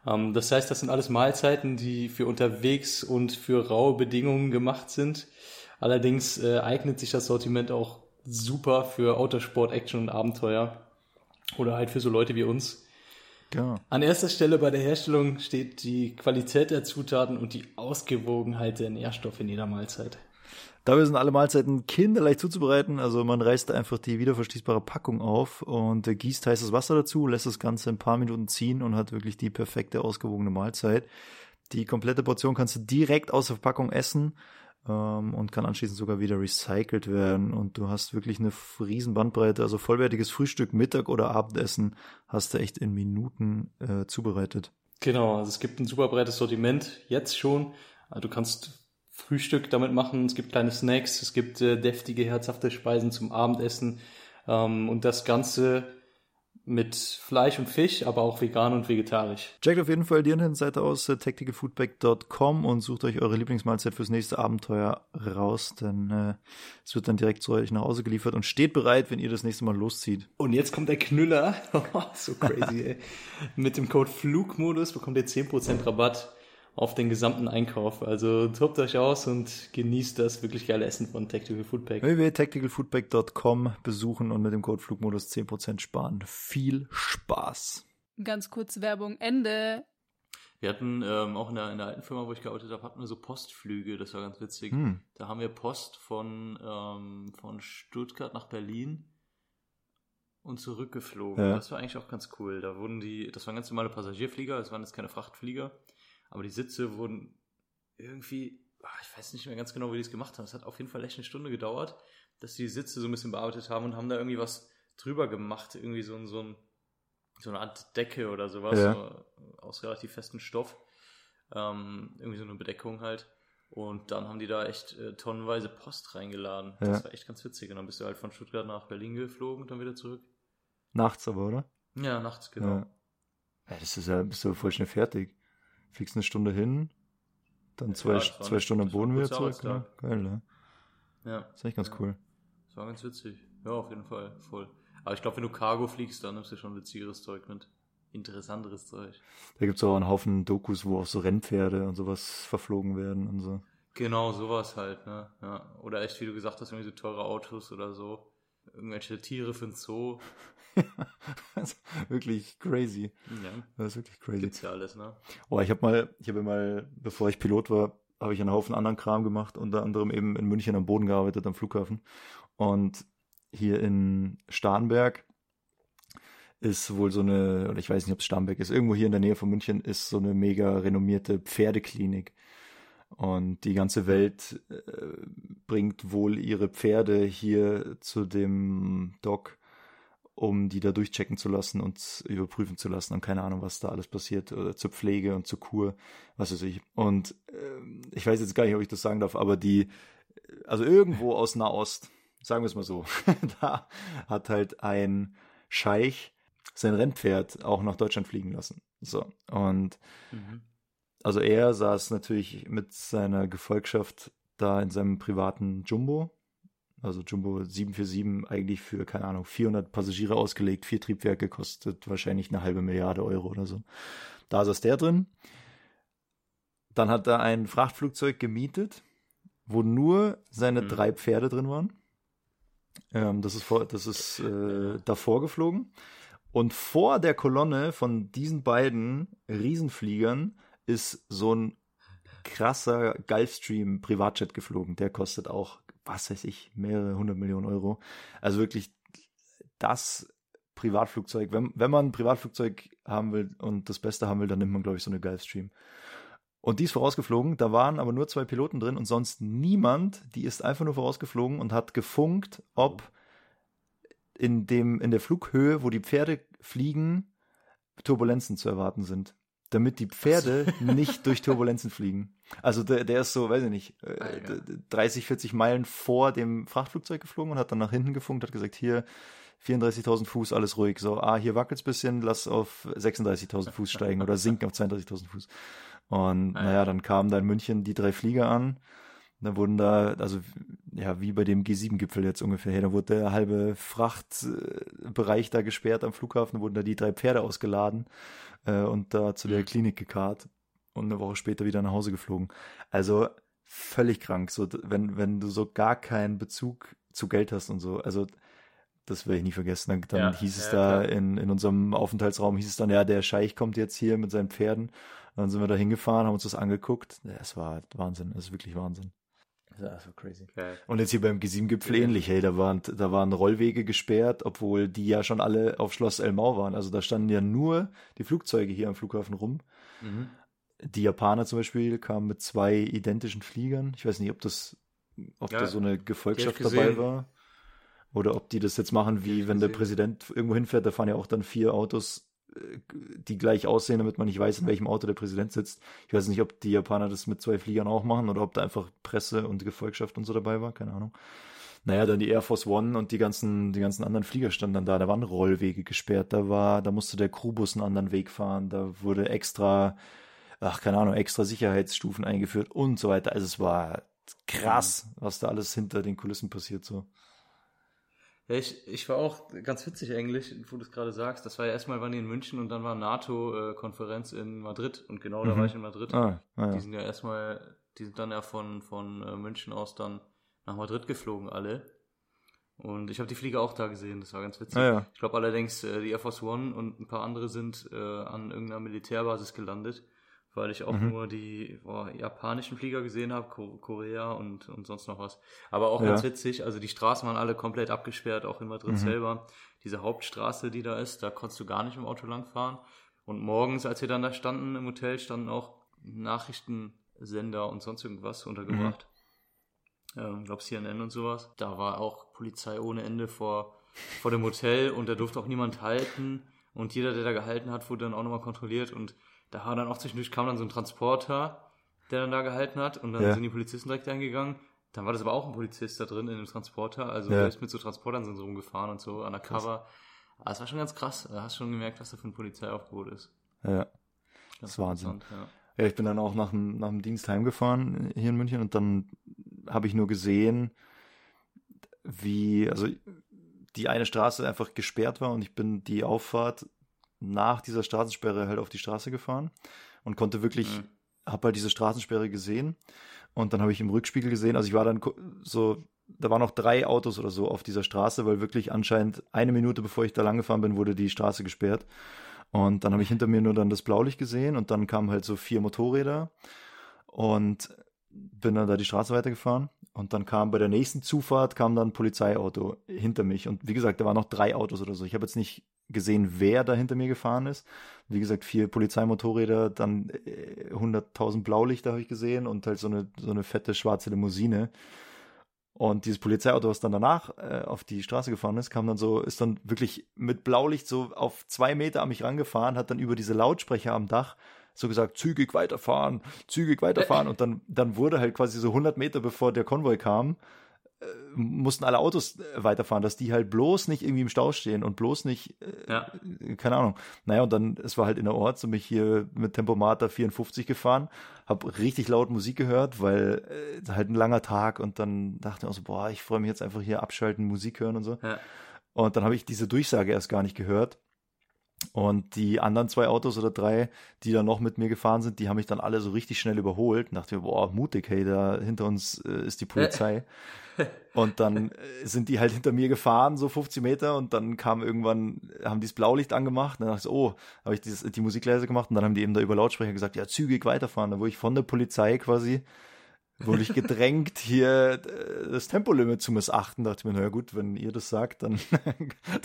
Ähm, das heißt, das sind alles Mahlzeiten, die für unterwegs und für raue Bedingungen gemacht sind. Allerdings äh, eignet sich das Sortiment auch super für Outdoor-Sport, Action und Abenteuer oder halt für so Leute wie uns. Ja. An erster Stelle bei der Herstellung steht die Qualität der Zutaten und die Ausgewogenheit der Nährstoffe in jeder Mahlzeit. Dabei sind alle Mahlzeiten kinderleicht zuzubereiten, also man reißt einfach die wiederverschließbare Packung auf und gießt heißes Wasser dazu, lässt das Ganze ein paar Minuten ziehen und hat wirklich die perfekte, ausgewogene Mahlzeit. Die komplette Portion kannst du direkt aus der Verpackung essen und kann anschließend sogar wieder recycelt werden, und du hast wirklich eine riesen Bandbreite, also vollwertiges Frühstück, Mittag oder Abendessen hast du echt in Minuten äh, zubereitet. Genau, also es gibt ein super breites Sortiment, jetzt schon, also du kannst Frühstück damit machen, es gibt kleine Snacks, es gibt äh, deftige, herzhafte Speisen zum Abendessen, ähm, und das Ganze mit Fleisch und Fisch, aber auch vegan und vegetarisch. Checkt auf jeden Fall die Internetseite aus, äh, tactical food pack dot com, und sucht euch eure Lieblingsmahlzeit fürs nächste Abenteuer raus, denn äh, es wird dann direkt zu euch nach Hause geliefert und steht bereit, wenn ihr das nächste Mal loszieht. Und jetzt kommt der Knüller, so crazy, ey. Mit dem Code Flugmodus bekommt ihr zehn Prozent Rabatt auf den gesamten Einkauf. Also tobt euch aus und genießt das wirklich geile Essen von Tactical Food Pack. w w w dot tactical food pack dot com besuchen und mit dem Code Flugmodus zehn Prozent sparen. Viel Spaß. Ganz kurz Werbung, Ende. Wir hatten ähm, auch in der, in der alten Firma, wo ich gearbeitet habe, hatten wir so Postflüge, das war ganz witzig. Hm. Da haben wir Post von, ähm, von Stuttgart nach Berlin und zurückgeflogen. Ja. Das war eigentlich auch ganz cool. Da wurden die, das waren ganz normale Passagierflieger, das waren jetzt keine Frachtflieger. Aber die Sitze wurden irgendwie, ich weiß nicht mehr ganz genau, wie die es gemacht haben. Es hat auf jeden Fall echt eine Stunde gedauert, dass die Sitze so ein bisschen bearbeitet haben und haben da irgendwie was drüber gemacht. Irgendwie so, ein, so, ein, so eine Art Decke oder sowas, ja. so, aus relativ festem Stoff. Ähm, irgendwie so eine Bedeckung halt. Und dann haben die da echt äh, tonnenweise Post reingeladen. Ja. Das war echt ganz witzig. Und dann bist du halt von Stuttgart nach Berlin geflogen und dann wieder zurück. Nachts aber, oder? Ja, nachts, genau. Ja, ja das ist ja, bist du voll schnell fertig. Fliegst eine Stunde hin, dann zwei, ja, zwei Stunden am Boden wieder zurück. Ne? Geil, ne? Ja. Das ist echt ganz ja. cool. Das war ganz witzig. Ja, auf jeden Fall. Voll. Aber ich glaube, wenn du Cargo fliegst, dann nimmst du schon witzigeres Zeug mit. Interessanteres Zeug. Da gibt es auch einen Haufen Dokus, wo auch so Rennpferde und sowas verflogen werden und so. Genau, sowas halt, ne? Ja. Oder echt, wie du gesagt hast, irgendwie so teure Autos oder so. irgendwelche Tiere für den Zoo. Das ist wirklich crazy. Ja. Das ist wirklich crazy. Gibt's ja alles, ne? Oh, ich habe mal, ich habe mal, bevor ich Pilot war, habe ich einen Haufen anderen Kram gemacht, unter anderem eben in München am Boden gearbeitet, am Flughafen. Und hier in Starnberg ist wohl so eine, oder ich weiß nicht, ob es Starnberg ist, irgendwo hier in der Nähe von München ist so eine mega renommierte Pferdeklinik. Und die ganze Welt äh, bringt wohl ihre Pferde hier zu dem Doc, um die da durchchecken zu lassen und überprüfen zu lassen und keine Ahnung, was da alles passiert, oder zur Pflege und zur Kur, was weiß ich. Und äh, ich weiß jetzt gar nicht, ob ich das sagen darf, aber die, also irgendwo aus Nahost, sagen wir es mal so, da hat halt ein Scheich sein Rennpferd auch nach Deutschland fliegen lassen. So, und mhm. also er saß natürlich mit seiner Gefolgschaft da in seinem privaten Jumbo, also Jumbo sieben vier sieben, eigentlich für, keine Ahnung, vierhundert Passagiere ausgelegt, vier Triebwerke, kostet wahrscheinlich eine halbe Milliarde Euro oder so. Da saß der drin. Dann hat er ein Frachtflugzeug gemietet, wo nur seine mhm. drei Pferde drin waren. Ähm, das ist, vor, das ist äh, davor geflogen. Und vor der Kolonne von diesen beiden Riesenfliegern ist so ein krasser Gulfstream-Privatjet geflogen. Der kostet auch, was weiß ich, mehrere hundert Millionen Euro. Also wirklich das Privatflugzeug. Wenn, wenn man ein Privatflugzeug haben will und das Beste haben will, dann nimmt man, glaube ich, so eine Gulfstream. Und die ist vorausgeflogen. Da waren aber nur zwei Piloten drin und sonst niemand. Die ist einfach nur vorausgeflogen und hat gefunkt, ob in dem, in der Flughöhe, wo die Pferde fliegen, Turbulenzen zu erwarten sind, damit die Pferde nicht durch Turbulenzen fliegen. Also der, der ist so, weiß ich nicht, äh, dreißig, vierzig Meilen vor dem Frachtflugzeug geflogen und hat dann nach hinten gefunkt, hat gesagt, hier vierunddreißigtausend Fuß, alles ruhig. So, ah, hier wackelt's ein bisschen, lass auf sechsunddreißigtausend Fuß steigen oder sinken auf zweiunddreißigtausend Fuß. Und ah, naja, ja. dann kamen da in München die drei Flieger an. Dann wurden da, also ja, wie bei dem G sieben Gipfel jetzt ungefähr her, da wurde der halbe Frachtbereich da gesperrt am Flughafen, wurden da die drei Pferde ausgeladen äh, und da zu der Klinik gekarrt und eine Woche später wieder nach Hause geflogen. Also völlig krank, so wenn, wenn du so gar keinen Bezug zu Geld hast und so, also das werde ich nie vergessen. Dann, dann ja, hieß es ja, da in, in unserem Aufenthaltsraum, hieß es dann, ja, der Scheich kommt jetzt hier mit seinen Pferden. Dann sind wir da hingefahren, haben uns das angeguckt. Ja, es war Wahnsinn, es ist wirklich Wahnsinn. Das war crazy. Okay. Und jetzt hier beim G sieben Gipfel okay. ähnlich, hey, da waren, da waren Rollwege gesperrt, obwohl die ja schon alle auf Schloss Elmau waren. Also da standen ja nur die Flugzeuge hier am Flughafen rum. Mhm. Die Japaner zum Beispiel kamen mit zwei identischen Fliegern. Ich weiß nicht, ob das, ob ja, da so eine Gefolgschaft dabei war. Oder ob die das jetzt machen, wie wenn der Präsident irgendwo hinfährt, da fahren ja auch dann vier Autos, die gleich aussehen, damit man nicht weiß, in welchem Auto der Präsident sitzt. Ich weiß nicht, ob die Japaner das mit zwei Fliegern auch machen oder ob da einfach Presse und Gefolgschaft und so dabei war, keine Ahnung. Naja, dann die Air Force One und die ganzen, die ganzen anderen Flieger standen dann da, da waren Rollwege gesperrt, da war, da musste der Crewbus einen anderen Weg fahren, da wurde extra, ach, keine Ahnung, extra Sicherheitsstufen eingeführt und so weiter. Also es war krass, was da alles hinter den Kulissen passiert, so. Ja, ich, ich war auch ganz witzig eigentlich, wo du es gerade sagst. Das war ja erstmal, waren die in München und dann war NATO-Konferenz in Madrid und genau mhm. da war ich in Madrid. Ah, ah, ja. Die sind ja erstmal, die sind dann ja von, von München aus dann nach Madrid geflogen, alle. Und ich habe die Flieger auch da gesehen, das war ganz witzig. Ah, ja. Ich glaube allerdings, die Air Force One und ein paar andere sind äh, an irgendeiner Militärbasis gelandet, weil ich auch mhm. nur die boah, japanischen Flieger gesehen habe, Ko- Korea und, und sonst noch was. Aber auch ja. ganz witzig, also die Straßen waren alle komplett abgesperrt, auch in Madrid mhm. selber. Diese Hauptstraße, die da ist, da konntest du gar nicht im Auto langfahren. Und morgens, als wir dann da standen im Hotel, standen auch Nachrichtensender und sonst irgendwas untergebracht. Mhm. Ähm, glaub C N N und sowas. Da war auch Polizei ohne Ende vor, vor dem Hotel und da durfte auch niemand halten. Und jeder, der da gehalten hat, wurde dann auch nochmal kontrolliert und da war dann auch zwischendurch, kam dann so ein Transporter, der dann da gehalten hat und dann ja. sind die Polizisten direkt eingegangen. Dann war das aber auch ein Polizist da drin in dem Transporter, also ja. der ist mit so Transportern sind so rumgefahren und so, undercover. Aber es war schon ganz krass, da hast du schon gemerkt, was da für ein Polizeiaufgebot ist. Ja, das ist Wahnsinn. Ja. ja, ich bin dann auch nach dem, nach dem Dienst heimgefahren hier in München und dann habe ich nur gesehen, wie, also die eine Straße einfach gesperrt war und ich bin die Auffahrt nach dieser Straßensperre halt auf die Straße gefahren und konnte wirklich, mhm. hab halt diese Straßensperre gesehen und dann habe ich im Rückspiegel gesehen, also ich war dann so da waren noch drei Autos oder so auf dieser Straße, weil wirklich anscheinend eine Minute, bevor ich da lang gefahren bin, wurde die Straße gesperrt. Und dann habe ich hinter mir nur dann das Blaulicht gesehen und dann kamen halt so vier Motorräder und bin dann da die Straße weitergefahren. Und dann kam bei der nächsten Zufahrt kam dann ein Polizeiauto hinter mich. Und wie gesagt, da waren noch drei Autos oder so. Ich habe jetzt nicht gesehen, wer da hinter mir gefahren ist. Wie gesagt, vier Polizeimotorräder, dann hunderttausend Blaulichter habe ich gesehen und halt so eine, so eine fette schwarze Limousine. Und dieses Polizeiauto, was dann danach äh, auf die Straße gefahren ist, kam dann so, ist dann wirklich mit Blaulicht so auf zwei Meter an mich rangefahren, hat dann über diese Lautsprecher am Dach so gesagt, zügig weiterfahren, zügig weiterfahren. Und dann, dann wurde halt quasi so hundert Meter, bevor der Konvoi kam, äh, mussten alle Autos weiterfahren, dass die halt bloß nicht irgendwie im Stau stehen und bloß nicht, äh, ja. keine Ahnung. Naja, und dann, es war halt in der Orts und mich hier mit Tempomat da vierundfünfzig gefahren, habe richtig laut Musik gehört, weil äh, halt ein langer Tag und dann dachte ich auch so, boah, ich freue mich jetzt einfach hier abschalten, Musik hören und so. Ja. Und dann habe ich diese Durchsage erst gar nicht gehört. Und die anderen zwei Autos oder drei, die dann noch mit mir gefahren sind, die haben mich dann alle so richtig schnell überholt. Und dachte mir, boah, mutig, hey, da hinter uns äh, ist die Polizei. Und dann äh, sind die halt hinter mir gefahren, so fünfzig Meter. Und dann kam irgendwann, haben die das Blaulicht angemacht. Und dann dachte ich, oh, habe ich dieses, die Musik leise gemacht. Und dann haben die eben da über Lautsprecher gesagt, ja, zügig weiterfahren. Dann wurde ich von der Polizei quasi, wurde ich gedrängt, hier das Tempolimit zu missachten. Da dachte ich mir, naja gut, wenn ihr das sagt, dann,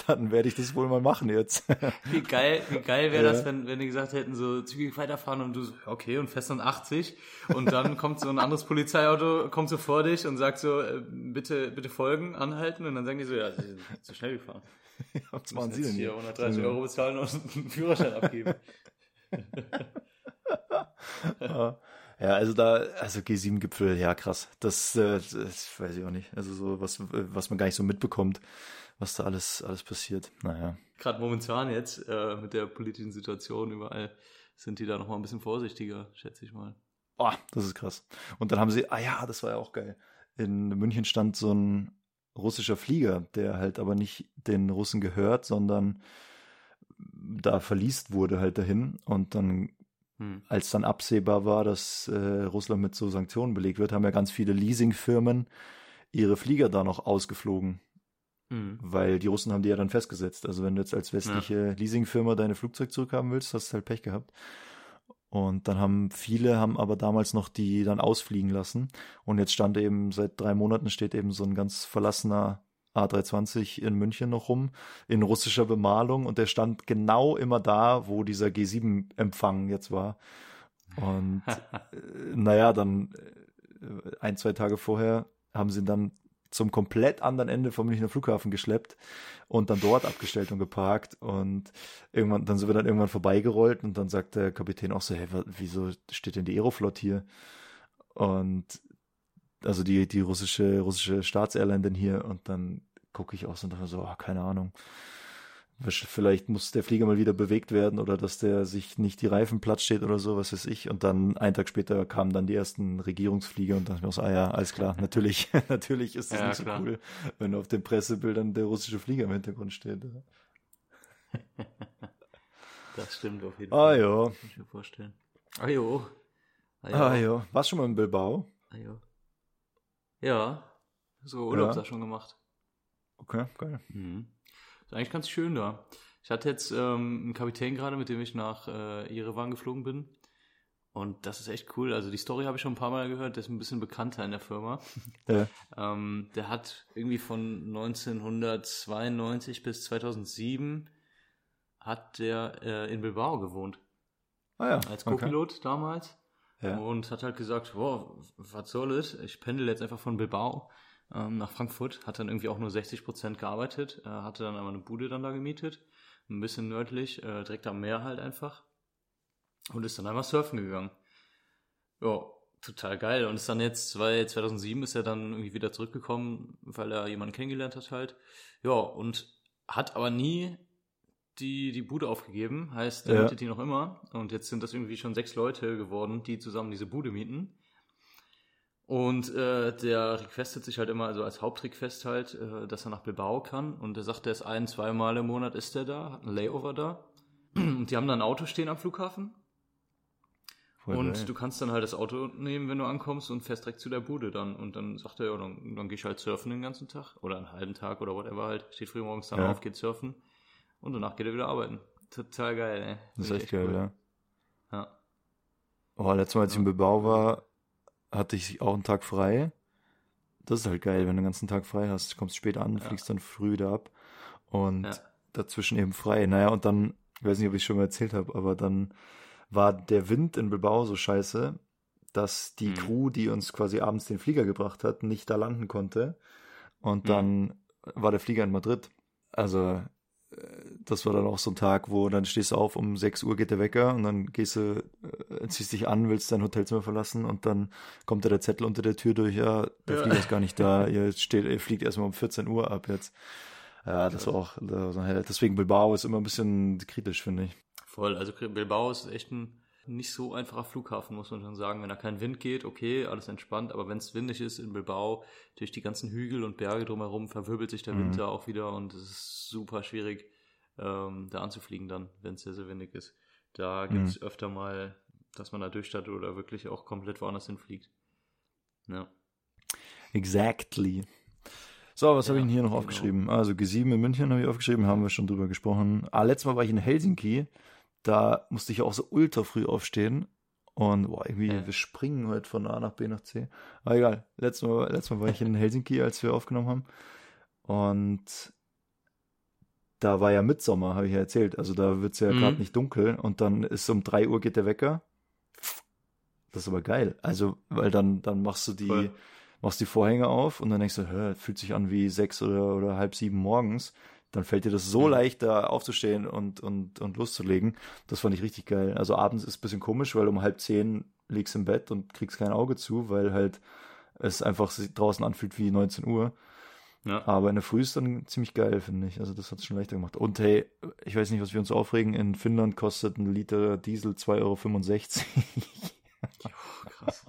dann werde ich das wohl mal machen jetzt. Wie geil, wie geil wäre das, ja. wenn, wenn die gesagt hätten, so zügig weiterfahren und du so, okay, und fährst dann achtzig und dann kommt so ein anderes Polizeiauto, kommt so vor dich und sagt so, bitte, bitte folgen, anhalten und dann sagen die so, ja, sie sind zu schnell gefahren. Ja, was machen Sie denn hier? hundertdreißig Euro bezahlen und einen Führerschein abgeben. Ja. Ja, also da, also G sieben Gipfel, ja krass, das, äh, das weiß ich auch nicht, also so was, was man gar nicht so mitbekommt, was da alles alles passiert, naja. Gerade momentan jetzt äh, mit der politischen Situation überall sind die da nochmal ein bisschen vorsichtiger, schätze ich mal. Oh, das ist krass. Und dann haben sie, ah ja, das war ja auch geil, in München stand so ein russischer Flieger, der halt aber nicht den Russen gehört, sondern da verliest wurde halt dahin und dann Hm. als dann absehbar war, dass äh, Russland mit so Sanktionen belegt wird, haben ja ganz viele Leasingfirmen ihre Flieger da noch ausgeflogen, hm. weil die Russen haben die ja dann festgesetzt. Also wenn du jetzt als westliche ja. Leasingfirma deine Flugzeug zurückhaben willst, hast du halt Pech gehabt. Und dann haben viele, haben aber damals noch die dann ausfliegen lassen. Und jetzt stand eben, seit drei Monaten steht eben so ein ganz verlassener A drei zwanzig in München noch rum, in russischer Bemalung und der stand genau immer da, wo dieser G sieben Empfang jetzt war. Und äh, naja, dann äh, ein, zwei Tage vorher haben sie ihn dann zum komplett anderen Ende vom Münchner Flughafen geschleppt und dann dort abgestellt und geparkt und irgendwann, dann sind wir dann irgendwann vorbeigerollt und dann sagt der Kapitän auch so, hey, wieso steht denn die Aeroflot hier? Und also die, die russische, russische Staatsairline denn hier und dann gucke ich aus und dachte so, oh, keine Ahnung. Vielleicht muss der Flieger mal wieder bewegt werden oder dass der sich nicht die Reifen platt steht oder so, was weiß ich. Und dann einen Tag später kamen dann die ersten Regierungsflieger und dachte mir auch so, ah ja, alles klar, natürlich, natürlich ist das ja, nicht so klar. Cool, wenn auf den Pressebildern der russische Flieger im Hintergrund steht. Das stimmt auf jeden Fall. Ah ja. Kann ich mir vorstellen. Ah jo. Ah ja. Ah, ja. Warst du schon mal in Bilbao? Ah ja. Ja, so Urlaub ja. da schon gemacht. Okay, geil. Mhm. Ist eigentlich ganz schön da. Ich hatte jetzt ähm, einen Kapitän gerade, mit dem ich nach äh, Jerewan geflogen bin. Und das ist echt cool. Also die Story habe ich schon ein paar Mal gehört. Der ist ein bisschen bekannter in der Firma. Ja. ähm, der hat irgendwie von neunzehnhundertzweiundneunzig bis zweitausendsieben hat der äh, in Bilbao gewohnt. Ah ja, als Co-Pilot okay. damals. Ja. Und hat halt gesagt, wow, was soll das? Ich pendel jetzt einfach von Bilbao ähm, nach Frankfurt. Hat dann irgendwie auch nur sechzig Prozent gearbeitet. Äh, hatte dann aber eine Bude dann da gemietet. Ein bisschen nördlich, äh, direkt am Meer halt einfach. Und ist dann einmal surfen gegangen. Ja, total geil. Und ist dann jetzt, zweitausendsieben ist er dann irgendwie wieder zurückgekommen, weil er jemanden kennengelernt hat halt. Ja, und hat aber nie die die Bude aufgegeben, heißt, der ja. mietet die noch immer. Und jetzt sind das irgendwie schon sechs Leute geworden, die zusammen diese Bude mieten. Und äh, der requestet sich halt immer, also als Hauptrequest halt, äh, dass er nach Bilbao kann. Und er sagt, er ist ein-, zweimal im Monat ist er da, hat einen Layover da. Und die haben da ein Auto stehen am Flughafen. Voll und geil. Du kannst dann halt das Auto nehmen, wenn du ankommst und fährst direkt zu der Bude dann. Und dann sagt er, ja, dann, dann gehe ich halt surfen den ganzen Tag oder einen halben Tag oder whatever halt. Steht früh morgens dann ja. auf, geht surfen und danach geht er wieder arbeiten. Total geil, ey. Das ist echt, echt geil, cool. ja. ja. Oh, letztes Mal, als ich in Bilbao war, hatte ich auch einen Tag frei. Das ist halt geil, wenn du den ganzen Tag frei hast. Du kommst spät an, ja. fliegst dann früh wieder ab und ja. dazwischen eben frei. Naja, und dann, ich weiß nicht, ob ich es schon mal erzählt habe, aber dann war der Wind in Bilbao so scheiße, dass die mhm. Crew, die uns quasi abends den Flieger gebracht hat, nicht da landen konnte. Und dann mhm. war der Flieger in Madrid. Also das war dann auch so ein Tag, wo dann stehst du auf, um sechs Uhr geht der Wecker und dann gehst du, ziehst dich an, willst dein Hotelzimmer verlassen und dann kommt da der Zettel unter der Tür durch, ja, der ja. Flieger ist gar nicht da, ihr, steht, ihr fliegt erstmal um vierzehn Uhr ab jetzt. Ja, das war auch, deswegen Bilbao ist immer ein bisschen kritisch, finde ich. Voll, also Bilbao ist echt ein nicht so einfacher Flughafen, muss man schon sagen. Wenn da kein Wind geht, okay, alles entspannt, aber wenn es windig ist in Bilbao, durch die ganzen Hügel und Berge drumherum verwirbelt sich der mhm. Winter auch wieder und es ist super schwierig, ähm, da anzufliegen dann, wenn es sehr, sehr windig ist. Da gibt es mhm. öfter mal, dass man da durchstattet oder wirklich auch komplett woanders hinfliegt. Ja. Exactly. So, was ja, habe ich denn hier noch genau. aufgeschrieben? Also G sieben in München habe ich aufgeschrieben, haben wir schon drüber gesprochen. Ah, letztes Mal war ich in Helsinki. Da musste ich auch so ultra früh aufstehen. Und boah, irgendwie, äh. wir springen heute von A nach B nach C. Aber egal, letztes Mal, letztes Mal war ich in Helsinki, als wir aufgenommen haben. Und da war ja Mitsommer, habe ich ja erzählt. Also da wird es ja mhm. gerade nicht dunkel. Und dann ist um drei Uhr geht der Wecker. Das ist aber geil. Also, weil dann, dann machst du die Voll. machst die Vorhänge auf und dann denkst du, hä, fühlt sich an wie sechs oder, oder halb sieben morgens. Dann fällt dir das so leicht, da aufzustehen und, und, und loszulegen. Das fand ich richtig geil. Also abends ist ein bisschen komisch, weil um halb zehn liegst im Bett und kriegst kein Auge zu, weil halt es einfach sich draußen anfühlt wie neunzehn Uhr. Ja. Aber in der Früh ist dann ziemlich geil, finde ich. Also das hat es schon leichter gemacht. Und hey, ich weiß nicht, was wir uns aufregen. In Finnland kostet ein Liter Diesel zwei Euro fünfundsechzig. Jo, krass.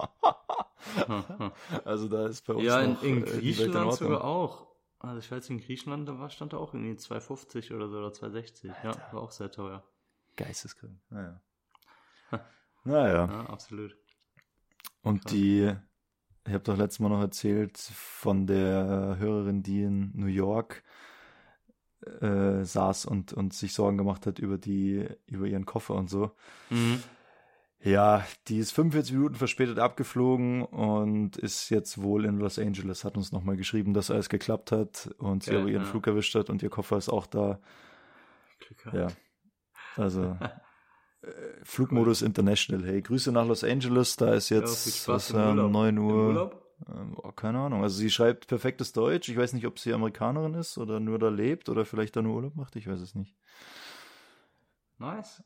Also da ist bei uns ja, noch... Ja, in, in Griechenland in sogar auch. Also ich weiß, in Griechenland da war, stand da auch irgendwie zwei fünfzig oder so oder zwei sechzig. Alter. Ja, war auch sehr teuer. Geisteskrank. Naja. naja. Ja, absolut. Und Krass. die, ich habe doch letztes Mal noch erzählt von der Hörerin, die in New York äh, saß und, und sich Sorgen gemacht hat über die, über ihren Koffer und so. Mhm. Ja, die ist fünfundvierzig Minuten verspätet abgeflogen und ist jetzt wohl in Los Angeles, hat uns nochmal geschrieben, dass alles geklappt hat und sie aber ihren ja. Flug erwischt hat und ihr Koffer ist auch da. Glück gehabt. Ja, also Flugmodus International, hey, Grüße nach Los Angeles, da ist jetzt ja, was, ähm, neun Uhr, ähm, oh, keine Ahnung, also sie schreibt perfektes Deutsch, ich weiß nicht, ob sie Amerikanerin ist oder nur da lebt oder vielleicht da nur Urlaub macht, ich weiß es nicht. Nice.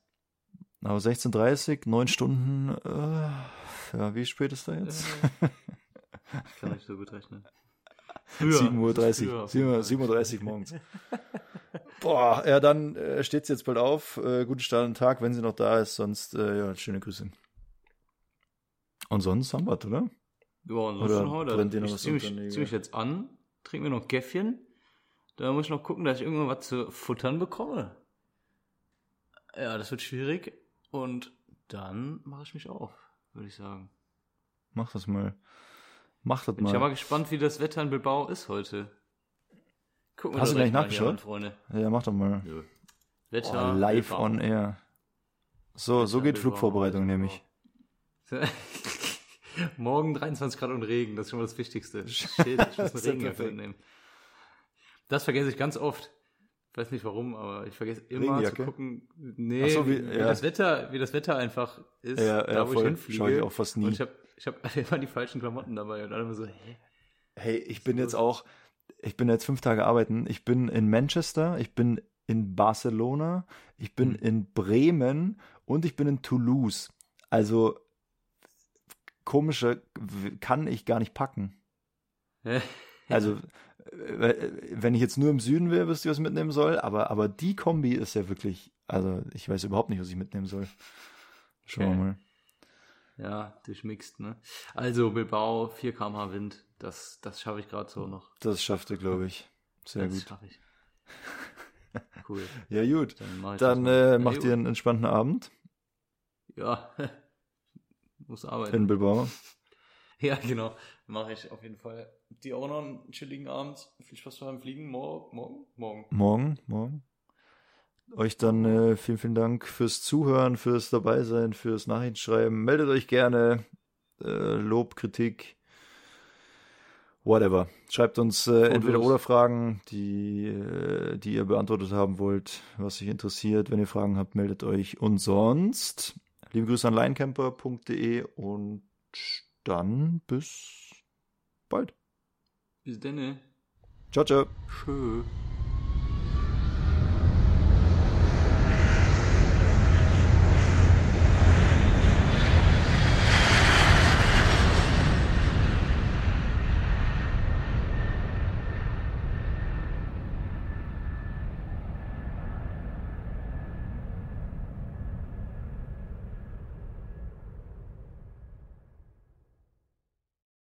Aber sechzehn Uhr dreißig, neun Stunden, äh, ja, wie spät ist da jetzt? Ich kann nicht so gut rechnen. sieben Uhr dreißig, sieben Uhr dreißig morgens. Boah, ja, dann äh, steht sie jetzt bald auf. Äh, guten Start in den Tag, wenn sie noch da ist. Sonst, äh, ja, schöne Grüße. Und sonst haben wir, oder? Ja, ansonsten heute. Ich ziehe mich, zieh mich jetzt an, trinke mir noch Gäffchen. Da muss ich noch gucken, dass ich irgendwann was zu futtern bekomme. Ja, das wird schwierig. Und dann mache ich mich auf, würde ich sagen. Mach das mal. Mach das Bin mal. Ich bin ja mal gespannt, wie das Wetter in Bilbao ist heute. Gucken wir Hast du gleich nachgeschaut? Freunde. Ja, mach doch mal. Ja. Wetter. Oh, live Bilbao. On air. So, Wetter so geht Bilbao. Flugvorbereitung nämlich. Morgen dreiundzwanzig Grad und Regen, das ist schon mal das Wichtigste. Shit, ich muss einen Regenjacke mitnehmen. Das vergesse ich ganz oft. Ich weiß nicht warum, aber ich vergesse immer zu gucken, nee, so, wie, wie, ja. das Wetter, wie das Wetter einfach ist, ja, da ja, wo voll. Ich hinfliege. Schau ich auch fast nie. Und ich habe ich hab immer die falschen Klamotten dabei und alle immer so, hä? Hey, ich Was bin jetzt los? auch, ich bin jetzt fünf Tage arbeiten, ich bin in Manchester, ich bin in Barcelona, ich bin mhm. in Bremen und ich bin in Toulouse. Also, komische kann ich gar nicht packen. Also, wenn ich jetzt nur im Süden wäre, wüsste ich, was ich mitnehmen soll, aber, aber die Kombi ist ja wirklich, also ich weiß überhaupt nicht, was ich mitnehmen soll. Schauen wir mal. Ja, durchmixt, ne? Also Bilbao, vier Kilometer pro Stunde Wind, das, das schaffe ich gerade so noch. Das schafft er, glaube ich. Sehr das gut. Das schaffe ich. Cool. Ja, gut. Dann, Dann äh, macht ihr einen entspannten Abend. Ja, muss arbeiten. In Bilbao. Ja, genau. Mache ich auf jeden Fall. Dir auch noch einen chilligen Abend. Viel Spaß beim Fliegen. Mor- morgen? Morgen. Morgen, morgen. Euch dann äh, vielen, vielen Dank fürs Zuhören, fürs Dabeisein, fürs Nachrichtenschreiben. Meldet euch gerne. Äh, Lob, Kritik, whatever. Schreibt uns äh, entweder oder Fragen, die, äh, die ihr beantwortet haben wollt, was euch interessiert. Wenn ihr Fragen habt, meldet euch. Und sonst, liebe Grüße an linecamper punkt de und dann bis bald. Bis denne. Ciao, ciao. Tschö.